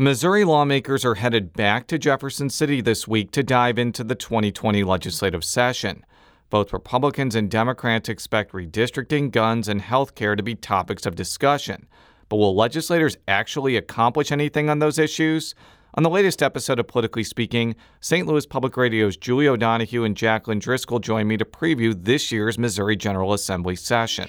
Missouri lawmakers are headed back to Jefferson City this week to dive into the 2020 legislative session. Both Republicans and Democrats expect redistricting, guns, and health care to be topics of discussion. But will legislators actually accomplish anything on those issues? On the latest episode of Politically Speaking, St. Louis Public Radio's Julie O'Donoghue and Jacqueline Driscoll join me to preview this year's Missouri General Assembly session.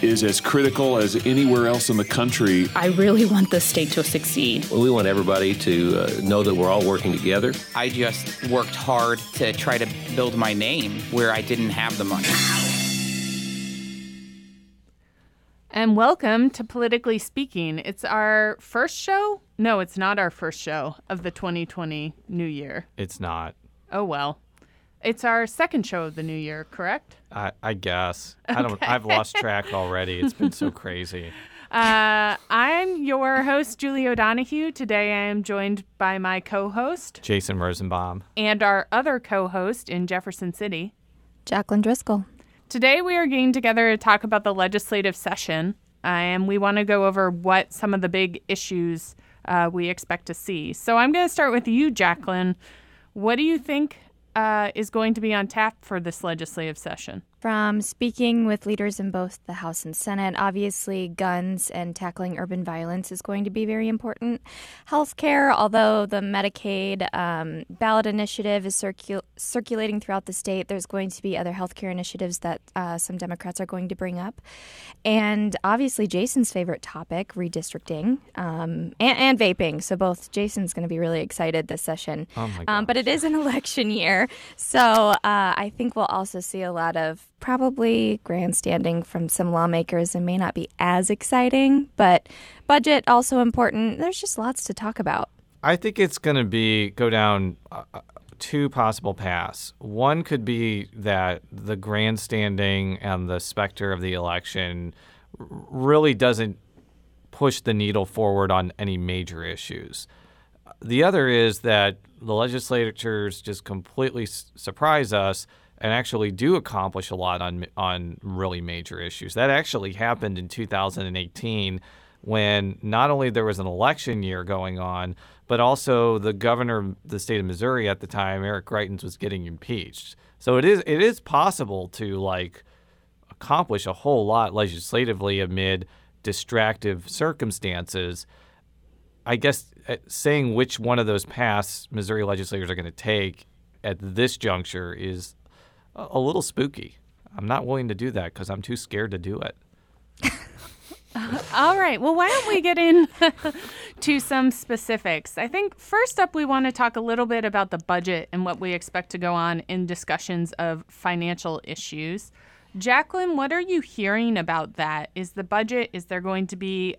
is as critical as anywhere else in the country. I really want this state to succeed. We want everybody to know that we're all working together. I just worked hard to try to build my name where I didn't have the money. And welcome to Politically Speaking. It's our first show? No, it's not our first show of the 2020 new year. It's not. Oh, well. It's our second show of the new year, correct? I guess. Okay. I've lost track already. It's been so crazy. I'm your host, Julie O'Donoghue. Today I am joined by my co-host, Jason Rosenbaum, and our other co-host in Jefferson City, Jacqueline Driscoll. Today we are getting together to talk about the legislative session, and we want to go over what some of the big issues we expect to see. So I'm going to start with you, Jacqueline. What do you think is going to be on tap for this legislative session? From speaking with leaders in both the House and Senate, obviously guns and tackling urban violence is going to be very important. Healthcare, although the Medicaid ballot initiative is circulating throughout the state, there's going to be other healthcare initiatives that some Democrats are going to bring up. And obviously Jason's favorite topic, redistricting, and vaping. So both Jason's going to be really excited this session. Oh my gosh. But it is an election year. So I think we'll also see a lot of probably grandstanding from some lawmakers and may not be as exciting, but budget also important. There's just lots to talk about. I think it's going to go down two possible paths. One could be that the grandstanding and the specter of the election really doesn't push the needle forward on any major issues. The other is that the legislatures just completely surprise us and actually do accomplish a lot on really major issues. That actually happened in 2018 when not only there was an election year going on, but also the governor of the state of Missouri at the time, Eric Greitens, was getting impeached. So it is possible to accomplish a whole lot legislatively amid distractive circumstances. I guess saying which one of those paths Missouri legislators are going to take at this juncture is a little spooky. I'm not willing to do that because I'm too scared to do it. All right. Well, why don't we get in to some specifics? I think first up, we want to talk a little bit about the budget and what we expect to go on in discussions of financial issues. Jacqueline, what are you hearing about that? Is there going to be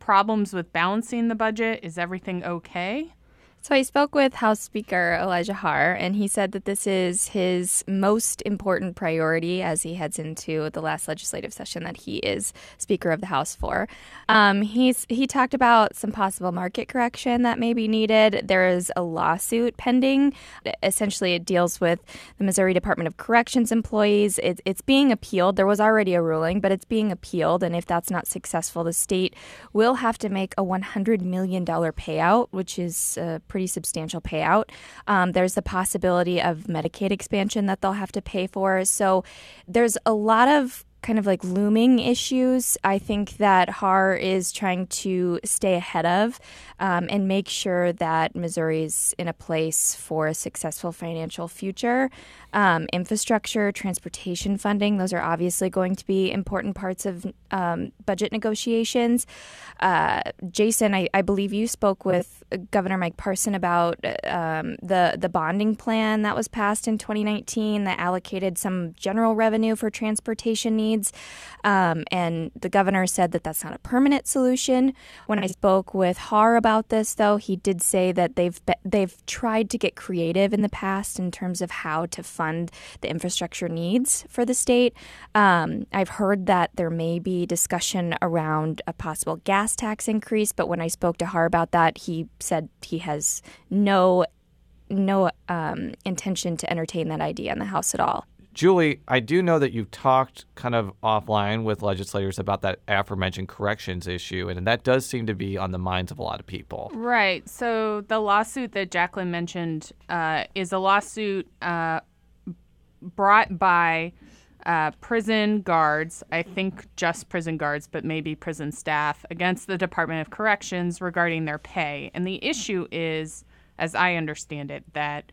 problems with balancing the budget? Is everything okay? So I spoke with House Speaker Elijah Haahr, and he said that this is his most important priority as he heads into the last legislative session that he is Speaker of the House for. He talked about some possible market correction that may be needed. There is a lawsuit pending. Essentially, it deals with the Missouri Department of Corrections employees. It's being appealed. There was already a ruling, but it's being appealed, and if that's not successful, the state will have to make a $100 million payout, which is pretty substantial payout. There's the possibility of Medicaid expansion that they'll have to pay for. So there's a lot of kind of looming issues I think that Haahr is trying to stay ahead of and make sure that Missouri's in a place for a successful financial future. Infrastructure, transportation funding, those are obviously going to be important parts of budget negotiations. Jason, I believe you spoke with Governor Mike Parson about the bonding plan that was passed in 2019 that allocated some general revenue for transportation needs. needs. And the governor said that that's not a permanent solution. When I spoke with Haahr about this, though, he did say that they've tried to get creative in the past in terms of how to fund the infrastructure needs for the state. I've heard that there may be discussion around a possible gas tax increase, but when I spoke to Haahr about that, he said he has no intention to entertain that idea in the House at all. Julie, I do know that you've talked kind of offline with legislators about that aforementioned corrections issue, and that does seem to be on the minds of a lot of people. Right. So the lawsuit that Jacqueline mentioned is a lawsuit brought by prison guards, I think just prison guards, but maybe prison staff, against the Department of Corrections regarding their pay. And the issue is, as I understand it, that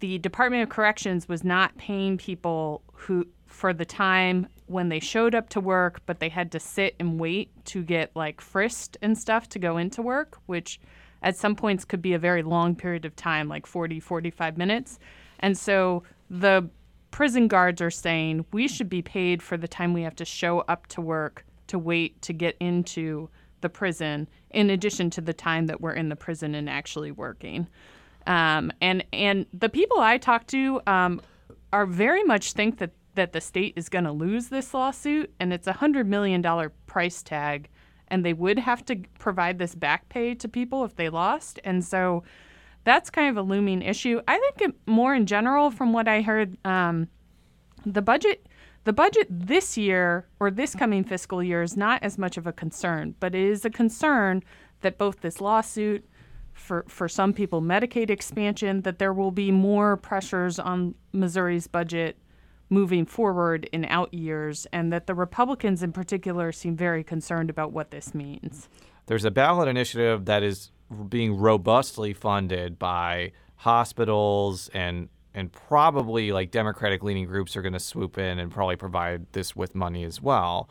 the Department of Corrections was not paying people who, for the time when they showed up to work, but they had to sit and wait to get like frisked and stuff to go into work, which at some points could be a very long period of time, like 40, 45 minutes. And so the prison guards are saying we should be paid for the time we have to show up to work to wait to get into the prison, in addition to the time that we're in the prison and actually working. And the people I talk to are very much think that the state is going to lose this lawsuit, and it's $100 million price tag, and they would have to provide this back pay to people if they lost. And so that's kind of a looming issue. I think more in general, from what I heard, the budget this year or this coming fiscal year is not as much of a concern, but it is a concern that both this lawsuit, for some people, Medicaid expansion, that there will be more pressures on Missouri's budget moving forward in out years, and that the Republicans in particular seem very concerned about what this means. There's a ballot initiative that is being robustly funded by hospitals, and probably like Democratic-leaning groups are going to swoop in and probably provide this with money as well.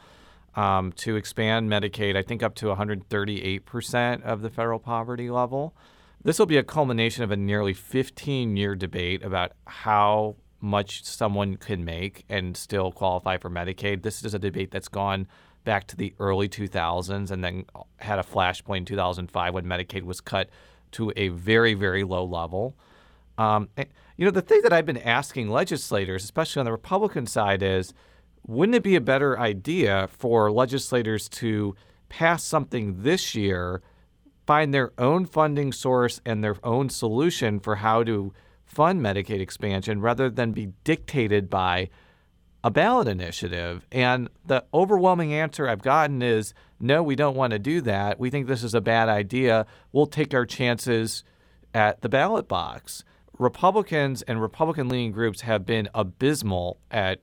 To expand Medicaid, I think up to 138% of the federal poverty level. This will be a culmination of a nearly 15-year debate about how much someone can make and still qualify for Medicaid. This is a debate that's gone back to the early 2000s and then had a flashpoint in 2005 when Medicaid was cut to a very, very low level. The thing that I've been asking legislators, especially on the Republican side, is, wouldn't it be a better idea for legislators to pass something this year, find their own funding source and their own solution for how to fund Medicaid expansion rather than be dictated by a ballot initiative? And the overwhelming answer I've gotten is, no, we don't want to do that. We think this is a bad idea. We'll take our chances at the ballot box. Republicans and Republican-leaning groups have been abysmal at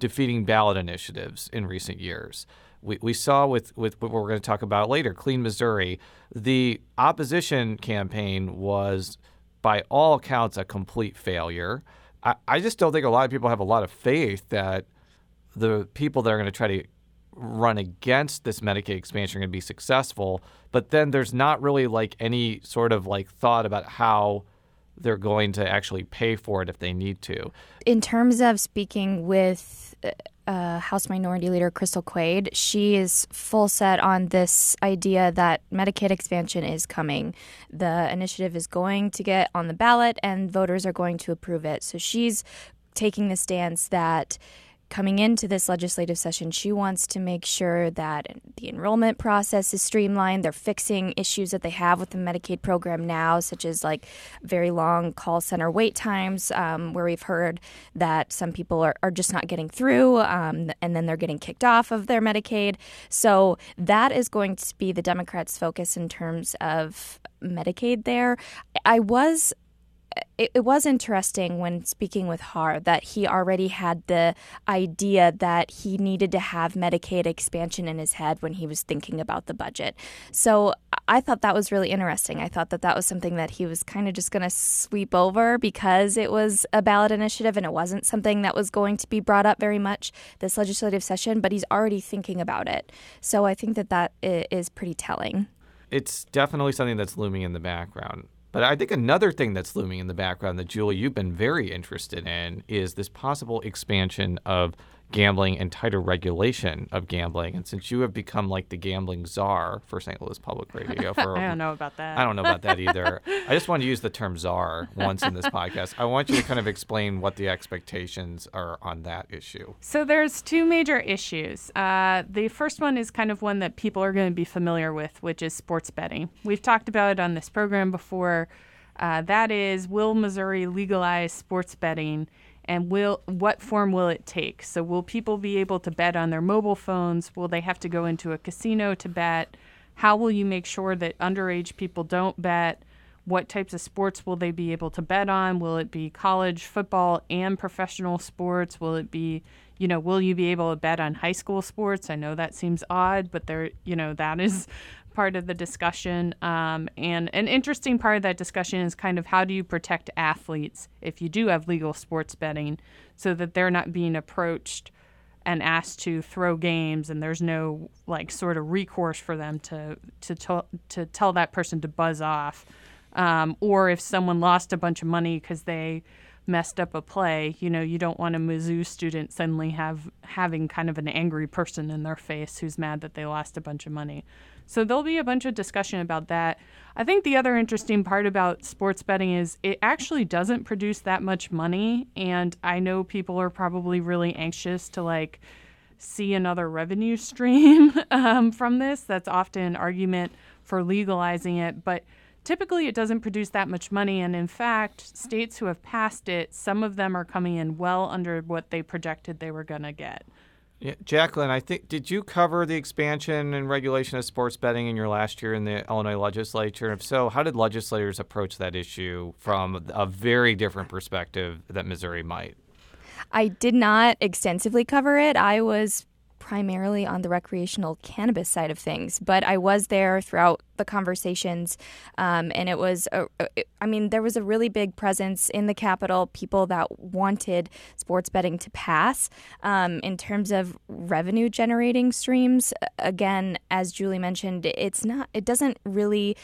defeating ballot initiatives in recent years. We saw with what we're going to talk about later, Clean Missouri, the opposition campaign was, by all accounts, a complete failure. I just don't think a lot of people have a lot of faith that the people that are going to try to run against this Medicaid expansion are going to be successful. But then there's not really like any sort of like thought about how they're going to actually pay for it if they need to. In terms of speaking with House Minority Leader Crystal Quade, she is full set on this idea that Medicaid expansion is coming. The initiative is going to get on the ballot and voters are going to approve it. So she's taking the stance that coming into this legislative session, she wants to make sure that the enrollment process is streamlined. They're fixing issues that they have with the Medicaid program now, such as like very long call center wait times, where we've heard that some people are just not getting through, and then they're getting kicked off of their Medicaid. So that is going to be the Democrats' focus in terms of Medicaid there. It was interesting when speaking with Haahr that he already had the idea that he needed to have Medicaid expansion in his head when he was thinking about the budget. So I thought that was really interesting. I thought that was something that he was kind of just going to sweep over because it was a ballot initiative and it wasn't something that was going to be brought up very much this legislative session, but he's already thinking about it. So I think that is pretty telling. It's definitely something that's looming in the background. But I think another thing that's looming in the background that, Julie, you've been very interested in is this possible expansion of gambling and tighter regulation of gambling. And since you have become like the gambling czar for St. Louis Public Radio. For I don't know about that. I don't know about that either. I just wanted to use the term czar once in this podcast. I want you to kind of explain what the expectations are on that issue. So there's two major issues. The first one is kind of one that people are going to be familiar with, which is sports betting. We've talked about it on this program before. That is, will Missouri legalize sports betting? And what form will it take? So will people be able to bet on their mobile phones? Will they have to go into a casino to bet? How will you make sure that underage people don't bet? What types of sports will they be able to bet on? Will it be college football and professional sports? Will it be, you know, will you be able to bet on high school sports? I know that seems odd, but there, you know, that is part of the discussion. And an interesting part of that discussion is kind of how do you protect athletes if you do have legal sports betting so that they're not being approached and asked to throw games and there's no like sort of recourse for them to tell that person to buzz off. Or if someone lost a bunch of money because they messed up a play, you know, you don't want a Mizzou student suddenly having kind of an angry person in their face who's mad that they lost a bunch of money. So there'll be a bunch of discussion about that. I think the other interesting part about sports betting is it actually doesn't produce that much money. And I know people are probably really anxious to like see another revenue stream from this. That's often an argument for legalizing it. But typically it doesn't produce that much money. And in fact, states who have passed it, some of them are coming in well under what they projected they were going to get. Yeah, Jacqueline, I think, did you cover the expansion and regulation of sports betting in your last year in the Illinois legislature? If so, how did legislators approach that issue from a very different perspective that Missouri might? I did not extensively cover it. I was primarily on the recreational cannabis side of things, but I was there throughout the conversations, and it was, there was a really big presence in the Capitol, people that wanted sports betting to pass. In terms of revenue generating streams, again, as Julie mentioned, it doesn't really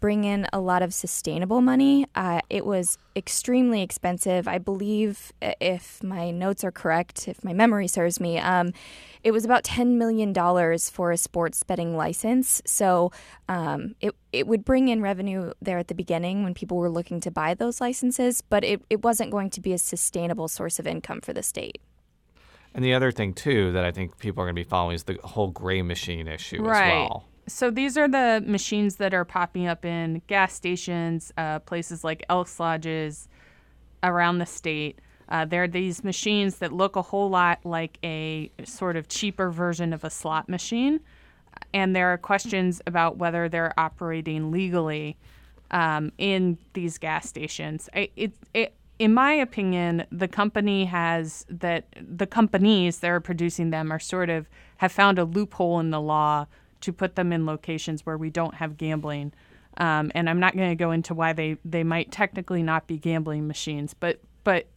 bring in a lot of sustainable money. It was extremely expensive. I believe, if my notes are correct, if my memory serves me, it was about $10 million for a sports betting license. So it would bring in revenue there at the beginning when people were looking to buy those licenses, but it wasn't going to be a sustainable source of income for the state. And the other thing, too, that I think people are going to be following is the whole gray machine issue as well. So these are the machines that are popping up in gas stations, places like Elks Lodges around the state. They're these machines that look a whole lot like a sort of cheaper version of a slot machine. And there are questions about whether they're operating legally in these gas stations. In my opinion, the companies that are producing them are sort of have found a loophole in the law to put them in locations where we don't have gambling. And I'm not going to go into why they might technically not be gambling machines, but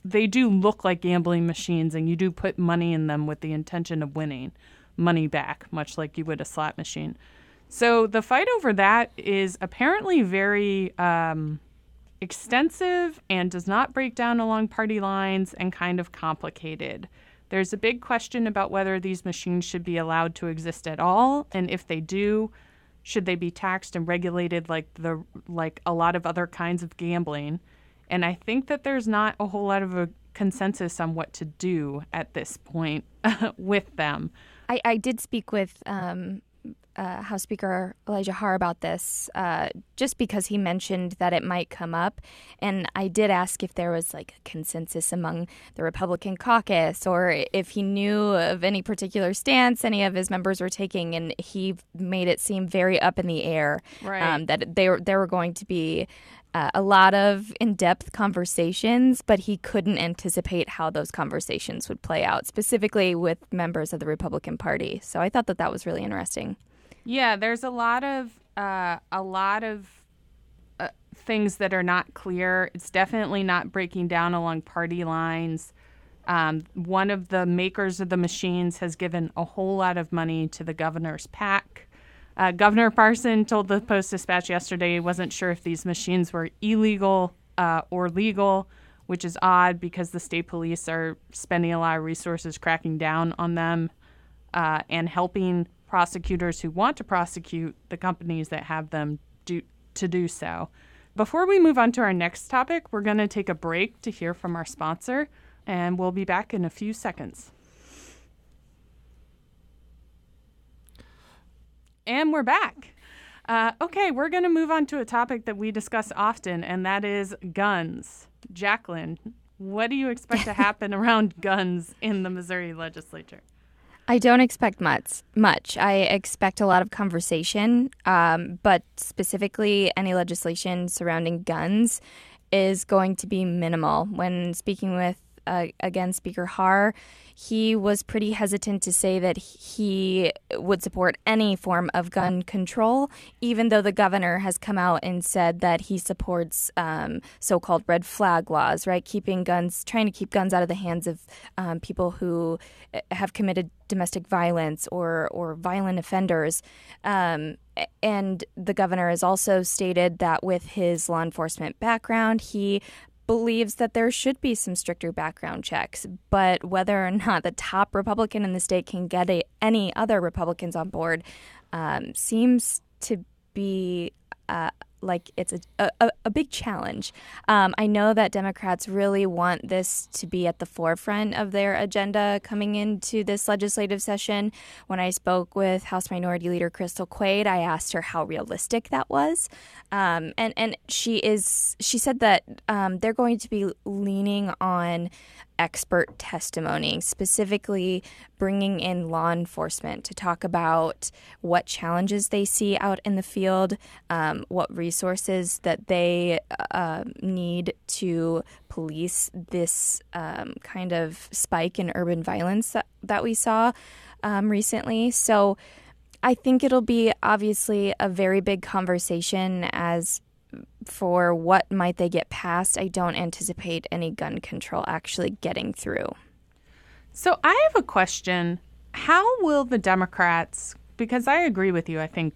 they do look like gambling machines, and you do put money in them with the intention of winning money back, much like you would a slot machine. So the fight over that is apparently very extensive and does not break down along party lines and kind of complicated. There's a big question about whether these machines should be allowed to exist at all, and if they do, should they be taxed and regulated like a lot of other kinds of gambling? And I think that there's not a whole lot of a consensus on what to do at this point with them. I did speak with House Speaker Elijah Haahr about this, just because he mentioned that it might come up. And I did ask if there was like a consensus among the Republican caucus or if he knew of any particular stance any of his members were taking. And he made it seem very up in the air, right. That there were going to be a lot of in-depth conversations, but he couldn't anticipate how those conversations would play out, specifically with members of the Republican Party. So I thought that was really interesting. Yeah, there's a lot of things that are not clear. It's definitely not breaking down along party lines. One of the makers of the machines has given a whole lot of money to the governor's PAC. Governor Parson told the Post-Dispatch yesterday he wasn't sure if these machines were illegal or legal, which is odd because the state police are spending a lot of resources cracking down on them and helping prosecutors who want to prosecute the companies that have them do so. Before we move on to our next topic, we're going to take a break to hear from our sponsor, and we'll be back in a few seconds. And we're back. Okay, we're going to move on to a topic that we discuss often, and that is guns. Jacqueline, what do you expect to happen around guns in the Missouri legislature? I don't expect much. I expect a lot of conversation, but specifically any legislation surrounding guns is going to be minimal. When speaking with, again, Speaker Haahr, he was pretty hesitant to say that he would support any form of gun control, even though the governor has come out and said that he supports so-called red flag laws, right? Keeping guns, trying to keep guns out of the hands of people who have committed domestic violence or violent offenders. And the governor has also stated that with his law enforcement background, he believes that there should be some stricter background checks, but whether or not the top Republican in the state can get any other Republicans on board seems to be like it's a big challenge. I know that Democrats really want this to be at the forefront of their agenda coming into this legislative session. When I spoke with House Minority Leader Crystal Quade, I asked her how realistic that was. And she said that they're going to be leaning on expert testimony, specifically bringing in law enforcement to talk about what challenges they see out in the field, what resources that they need to police this kind of spike in urban violence that we saw recently. So I think it'll be obviously a very big conversation as for what might they get passed. I don't anticipate any gun control actually getting through. So I have a question. How will the Democrats, because I agree with you, I think,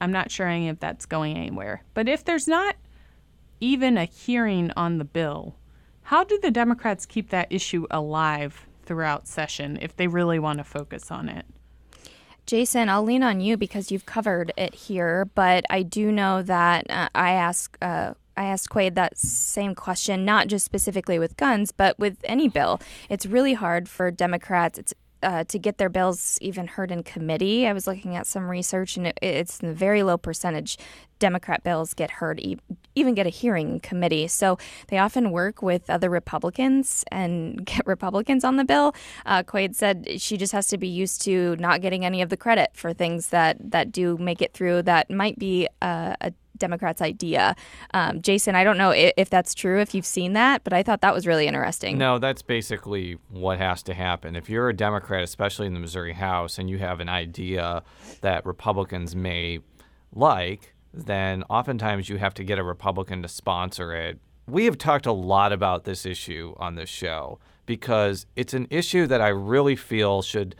I'm not sure any of that's going anywhere, but if there's not even a hearing on the bill, how do the Democrats keep that issue alive throughout session if they really want to focus on it? Jason, I'll lean on you because you've covered it here, but I do know that I asked Quade that same question, not just specifically with guns, but with any bill. It's really hard for Democrats to get their bills even heard in committee. I was looking at some research, and it's a very low percentage Democrat bills get heard, even get a hearing in committee. So they often work with other Republicans and get Republicans on the bill. Quade said she just has to be used to not getting any of the credit for things that do make it through that might be a Democrat's idea. Jason, I don't know if that's true, if you've seen that, but I thought that was really interesting. No, that's basically what has to happen. If you're a Democrat, especially in the Missouri House, and you have an idea that Republicans may like, then oftentimes you have to get a Republican to sponsor it. We have talked a lot about this issue on this show because it's an issue that I really feel should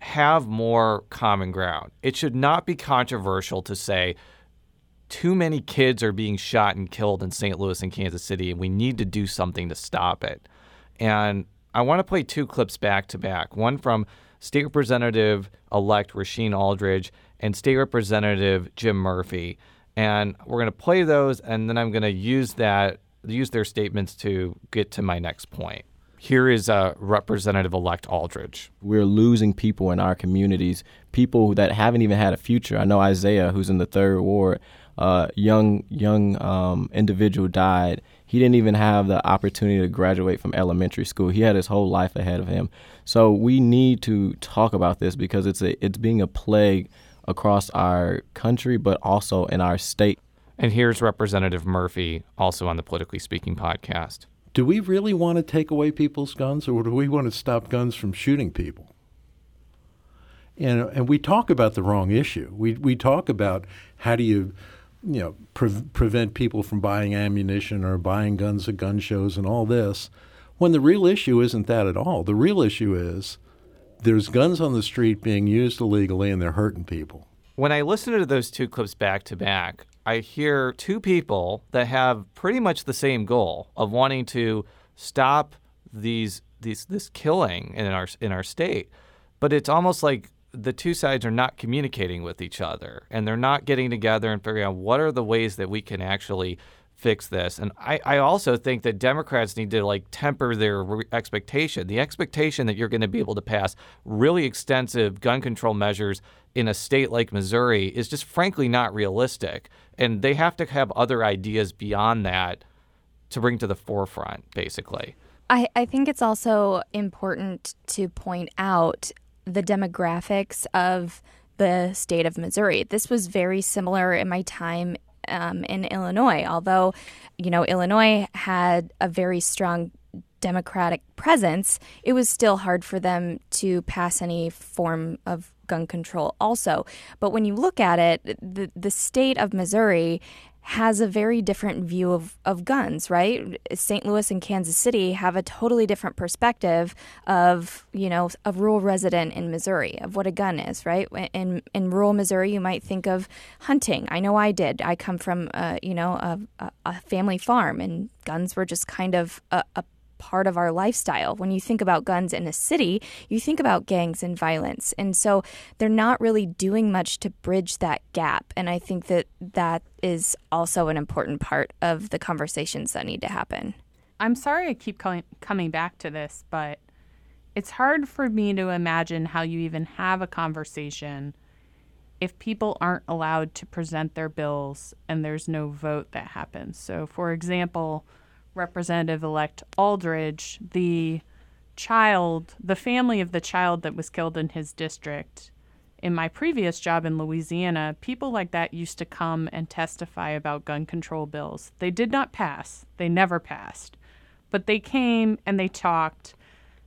have more common ground. It should not be controversial to say, too many kids are being shot and killed in St. Louis and Kansas City, and we need to do something to stop it. And I want to play two clips back to back, one from State Representative-elect Rasheen Aldridge and State Representative Jim Murphy. And we're going to play those, and then I'm going to use their statements to get to my next point. Here is Representative-elect Aldridge. We're losing people in our communities, people that haven't even had a future. I know Isaiah, who's in the third ward, young individual died. He didn't even have the opportunity to graduate from elementary school. He had his whole life ahead of him. So we need to talk about this because it's being a plague across our country, but also in our state. And here's Representative Murphy, also on the Politically Speaking podcast. Do we really want to take away people's guns, or do we want to stop guns from shooting people? And we talk about the wrong issue. We talk about how do you prevent people from buying ammunition or buying guns at gun shows and all this, when the real issue isn't that at all. The real issue is there's guns on the street being used illegally and they're hurting people. When I listened to those two clips back to back, I hear two people that have pretty much the same goal of wanting to stop this killing in our state, but it's almost like the two sides are not communicating with each other, and they're not getting together and figuring out what are the ways that we can actually fix this. And I also think that Democrats need to temper their expectation. The expectation that you're going to be able to pass really extensive gun control measures in a state like Missouri is just frankly not realistic. And they have to have other ideas beyond that to bring to the forefront, basically. I think it's also important to point out the demographics of the state of Missouri. This was very similar in my time in Illinois, although, Illinois had a very strong Democratic presence, it was still hard for them to pass any form of gun control also. But when you look at it, the state of Missouri has a very different view of guns, right? St. Louis and Kansas City have a totally different perspective of, a rural resident in Missouri, of what a gun is, right? In rural Missouri, you might think of hunting. I know I did. I come from, a family farm, and guns were just kind of a part of our lifestyle. When you think about guns in a city, you think about gangs and violence. And so they're not really doing much to bridge that gap. And I think that is also an important part of the conversations that need to happen. I'm sorry I keep coming back to this, but it's hard for me to imagine how you even have a conversation if people aren't allowed to present their bills and there's no vote that happens. So, for example, Representative-elect Aldridge, the family of the child that was killed in his district. In my previous job in Louisiana, people like that used to come and testify about gun control bills. They did not pass. They never passed. But they came and they talked.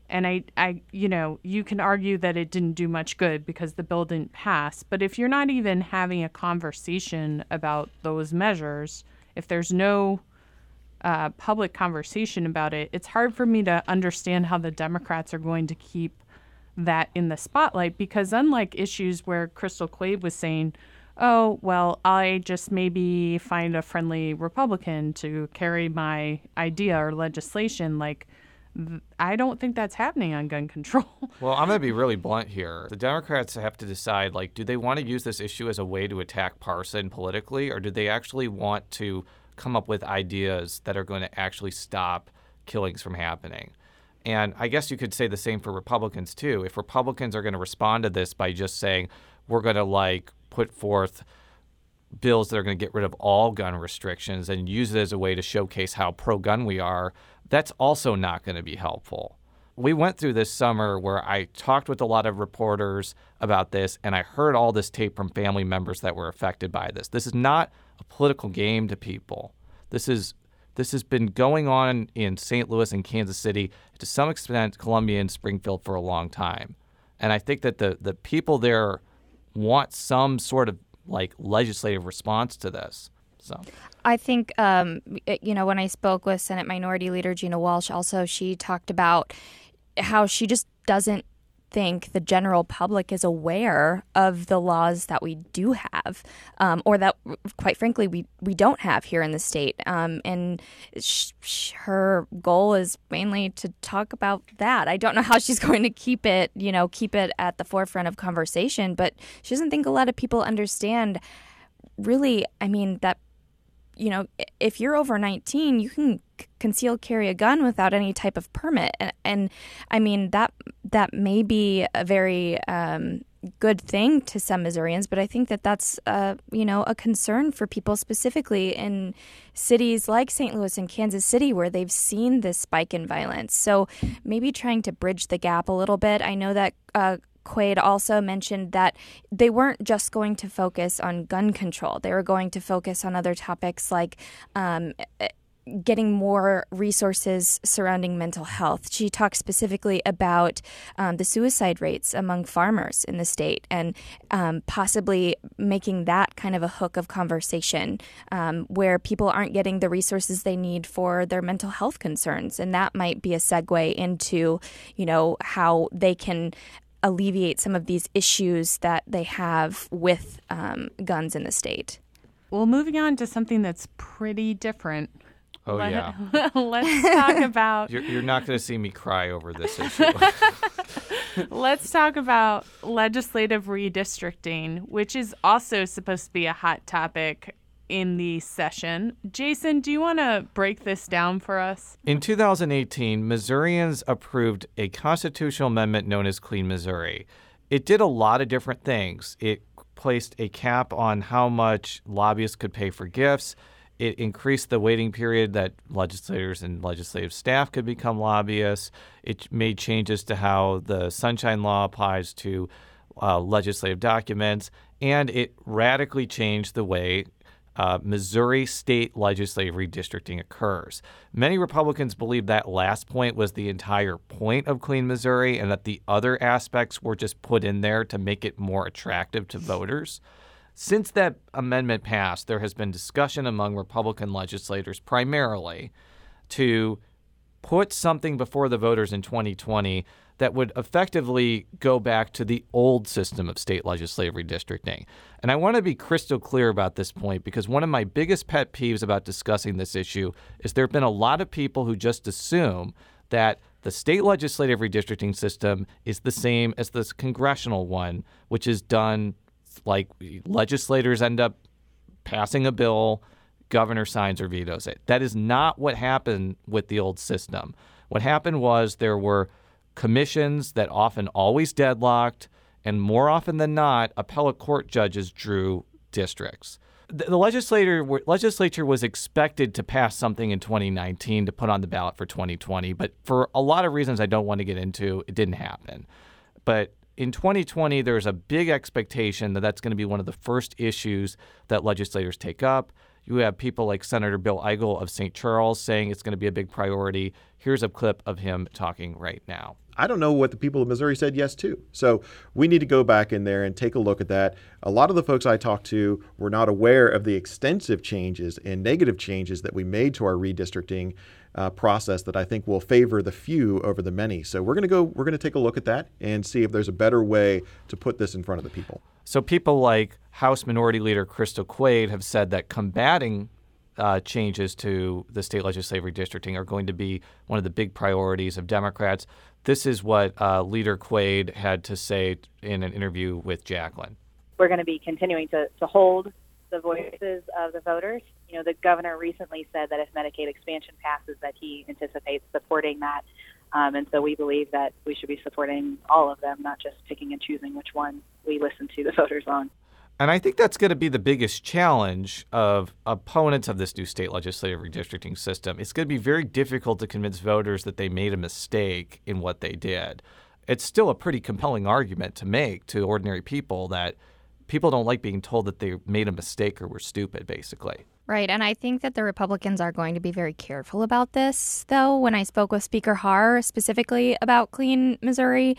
And you can argue that it didn't do much good because the bill didn't pass. But if you're not even having a conversation about those measures, if there's no public conversation about it, it's hard for me to understand how the Democrats are going to keep that in the spotlight, because unlike issues where Crystal Quade was saying, oh, well, I just maybe find a friendly Republican to carry my idea or legislation, I don't think that's happening on gun control. Well, I'm going to be really blunt here. The Democrats have to decide, do they want to use this issue as a way to attack Parson politically, or do they actually want to come up with ideas that are going to actually stop killings from happening? And I guess you could say the same for Republicans, too. If Republicans are going to respond to this by just saying, we're going to, put forth bills that are going to get rid of all gun restrictions and use it as a way to showcase how pro-gun we are, that's also not going to be helpful. We went through this summer where I talked with a lot of reporters about this, and I heard all this tape from family members that were affected by this. This is not a political game to people. This has been going on in St. Louis and Kansas City, to some extent Columbia and Springfield, for a long time. And I think that the people there want some sort of legislative response to this. So I think, when I spoke with Senate Minority Leader Gina Walsh, also she talked about how she just doesn't think the general public is aware of the laws that we do have, or that, quite frankly, we don't have here in the state. And her goal is mainly to talk about that. I don't know how she's going to keep it at the forefront of conversation, but she doesn't think a lot of people understand, really, that if you're over 19, you can conceal carry a gun without any type of permit. And that may be a very good thing to some Missourians, but I think that that's, a concern for people specifically in cities like St. Louis and Kansas City where they've seen this spike in violence. So maybe trying to bridge the gap a little bit. I know that Quade also mentioned that they weren't just going to focus on gun control. They were going to focus on other topics like getting more resources surrounding mental health. She talked specifically about the suicide rates among farmers in the state and possibly making that kind of a hook of conversation where people aren't getting the resources they need for their mental health concerns. And that might be a segue into, how they can alleviate some of these issues that they have with guns in the state. Well, moving on to something that's pretty different. Oh, let's talk about... You're not going to see me cry over this issue. Let's talk about legislative redistricting, which is also supposed to be a hot topic in the session. Jason, do you want to break this down for us? In 2018, Missourians approved a constitutional amendment known as Clean Missouri. It did a lot of different things. It placed a cap on how much lobbyists could pay for gifts. It increased the waiting period that legislators and legislative staff could become lobbyists. It made changes to how the Sunshine Law applies to legislative documents. And it radically changed the way Missouri state legislative redistricting occurs. Many Republicans believe that last point was the entire point of Clean Missouri and that the other aspects were just put in there to make it more attractive to voters. Since that amendment passed, there has been discussion among Republican legislators primarily to put something before the voters in 2020 that would effectively go back to the old system of state legislative redistricting. And I want to be crystal clear about this point because one of my biggest pet peeves about discussing this issue is there have been a lot of people who just assume that the state legislative redistricting system is the same as the congressional one, which is done like legislators end up passing a bill, governor signs or vetoes it. That is not what happened with the old system. What happened was there were commissions that often always deadlocked, and more often than not, appellate court judges drew districts. The legislature was expected to pass something in 2019 to put on the ballot for 2020, but for a lot of reasons I don't want to get into, it didn't happen. But in 2020, there's a big expectation that that's going to be one of the first issues that legislators take up. You have people like Senator Bill Eigel of St. Charles saying it's going to be a big priority. Here's a clip of him talking right now. I don't know what the people of Missouri said yes to. So we need to go back in there and take a look at that. A lot of the folks I talked to were not aware of the extensive changes and negative changes that we made to our redistricting process that I think will favor the few over the many. So we're going to take a look at that and see if there's a better way to put this in front of the people. So people like House Minority Leader Crystal Quade have said that combating changes to the state legislative redistricting are going to be one of the big priorities of Democrats. This is what Leader Quade had to say in an interview with Jacqueline. We're going to be continuing to hold the voices of the voters. You know, the governor recently said that if Medicaid expansion passes, that he anticipates supporting that. And so we believe that we should be supporting all of them, not just picking and choosing which one we listen to the voters on. And I think that's going to be the biggest challenge of opponents of this new state legislative redistricting system. It's going to be very difficult to convince voters that they made a mistake in what they did. It's still a pretty compelling argument to make to ordinary people that people don't like being told that they made a mistake or were stupid, basically. Right, and I think that the Republicans are going to be very careful about this, though. When I spoke with Speaker Haahr specifically about Clean Missouri,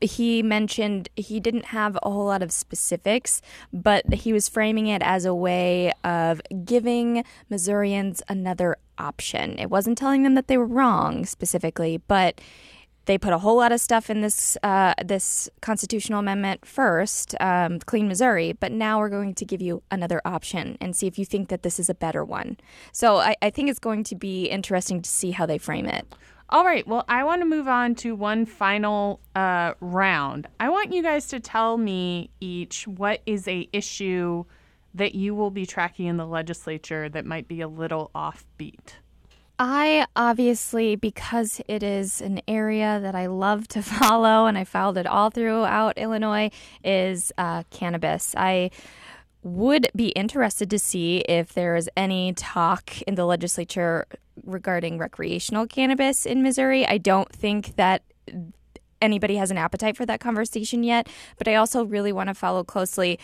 he mentioned he didn't have a whole lot of specifics, but he was framing it as a way of giving Missourians another option. It wasn't telling them that they were wrong specifically, but they put a whole lot of stuff in this this constitutional amendment first, Clean Missouri, but now we're going to give you another option and see if you think that this is a better one. So I think it's going to be interesting to see how they frame it. All right. Well, I want to move on to one final round. I want you guys to tell me each what is a issue that you will be tracking in the legislature that might be a little offbeat. I obviously, because it is an area that I love to follow, and I followed it all throughout Illinois, is cannabis. I would be interested to see if there is any talk in the legislature regarding recreational cannabis in Missouri. I don't think that anybody has an appetite for that conversation yet, but I also really want to follow closely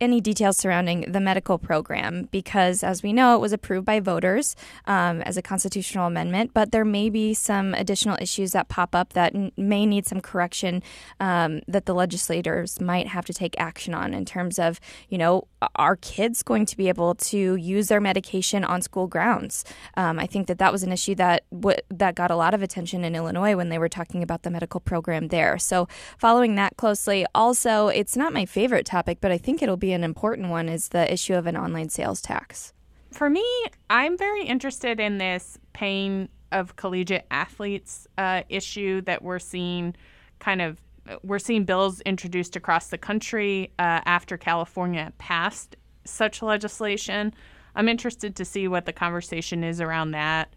any details surrounding the medical program, because as we know, it was approved by voters as a constitutional amendment, but there may be some additional issues that pop up that may need some correction that the legislators might have to take action on in terms of, you know, are kids going to be able to use their medication on school grounds? I think that was an issue that got a lot of attention in Illinois when when they were talking about the medical program there. So following that closely. Also, it's not my favorite topic, but I think it'll be an important one, is the issue of an online sales tax. For me, I'm very interested in this pain of collegiate athletes issue that we're seeing bills introduced across the country after California passed such legislation. I'm interested to see what the conversation is around that.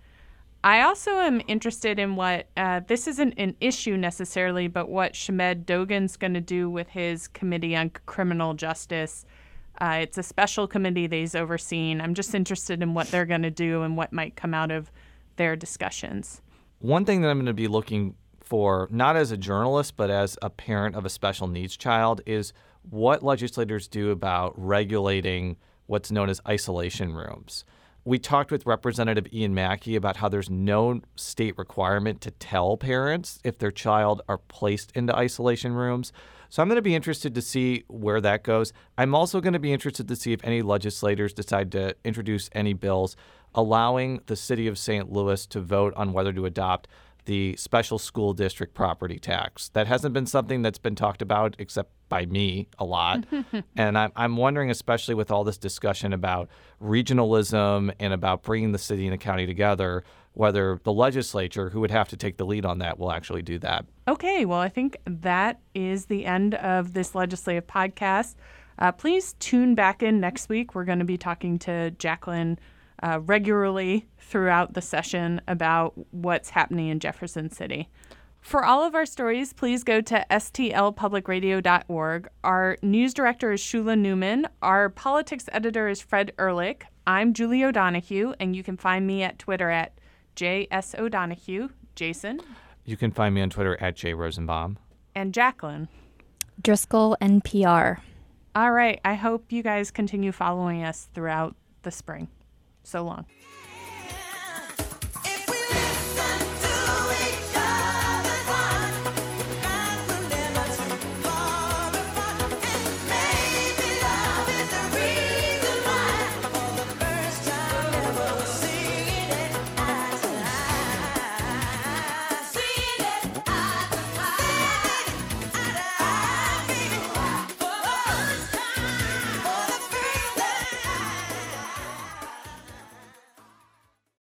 I also am interested in what, this isn't an issue necessarily, but what Shamed Dogan's going to do with his Committee on Criminal Justice. It's a special committee that he's overseeing. I'm just interested in what they're going to do and what might come out of their discussions. One thing that I'm going to be looking for, not as a journalist, but as a parent of a special needs child, is what legislators do about regulating what's known as isolation rooms. We talked with Representative Ian Mackey about how there's no state requirement to tell parents if their child are placed into isolation rooms. So I'm going to be interested to see where that goes. I'm also going to be interested to see if any legislators decide to introduce any bills allowing the city of St. Louis to vote on whether to adopt the special school district property tax. That hasn't been something that's been talked about except by me a lot. And I'm wondering, especially with all this discussion about regionalism and about bringing the city and the county together, whether the legislature, who would have to take the lead on that, will actually do that. Okay, well, I think that is the end of this legislative podcast. Please tune back in next week. We're going to be talking to Jacqueline regularly throughout the session about what's happening in Jefferson City. For all of our stories, please go to stlpublicradio.org. Our news director is Shula Newman. Our politics editor is Fred Ehrlich. I'm Julie O'Donoghue, and you can find me at Twitter at JSOdonoghue. Jason? You can find me on Twitter at JRosenbaum. And Jacqueline? Driscoll NPR. All right. I hope you guys continue following us throughout the spring. So long.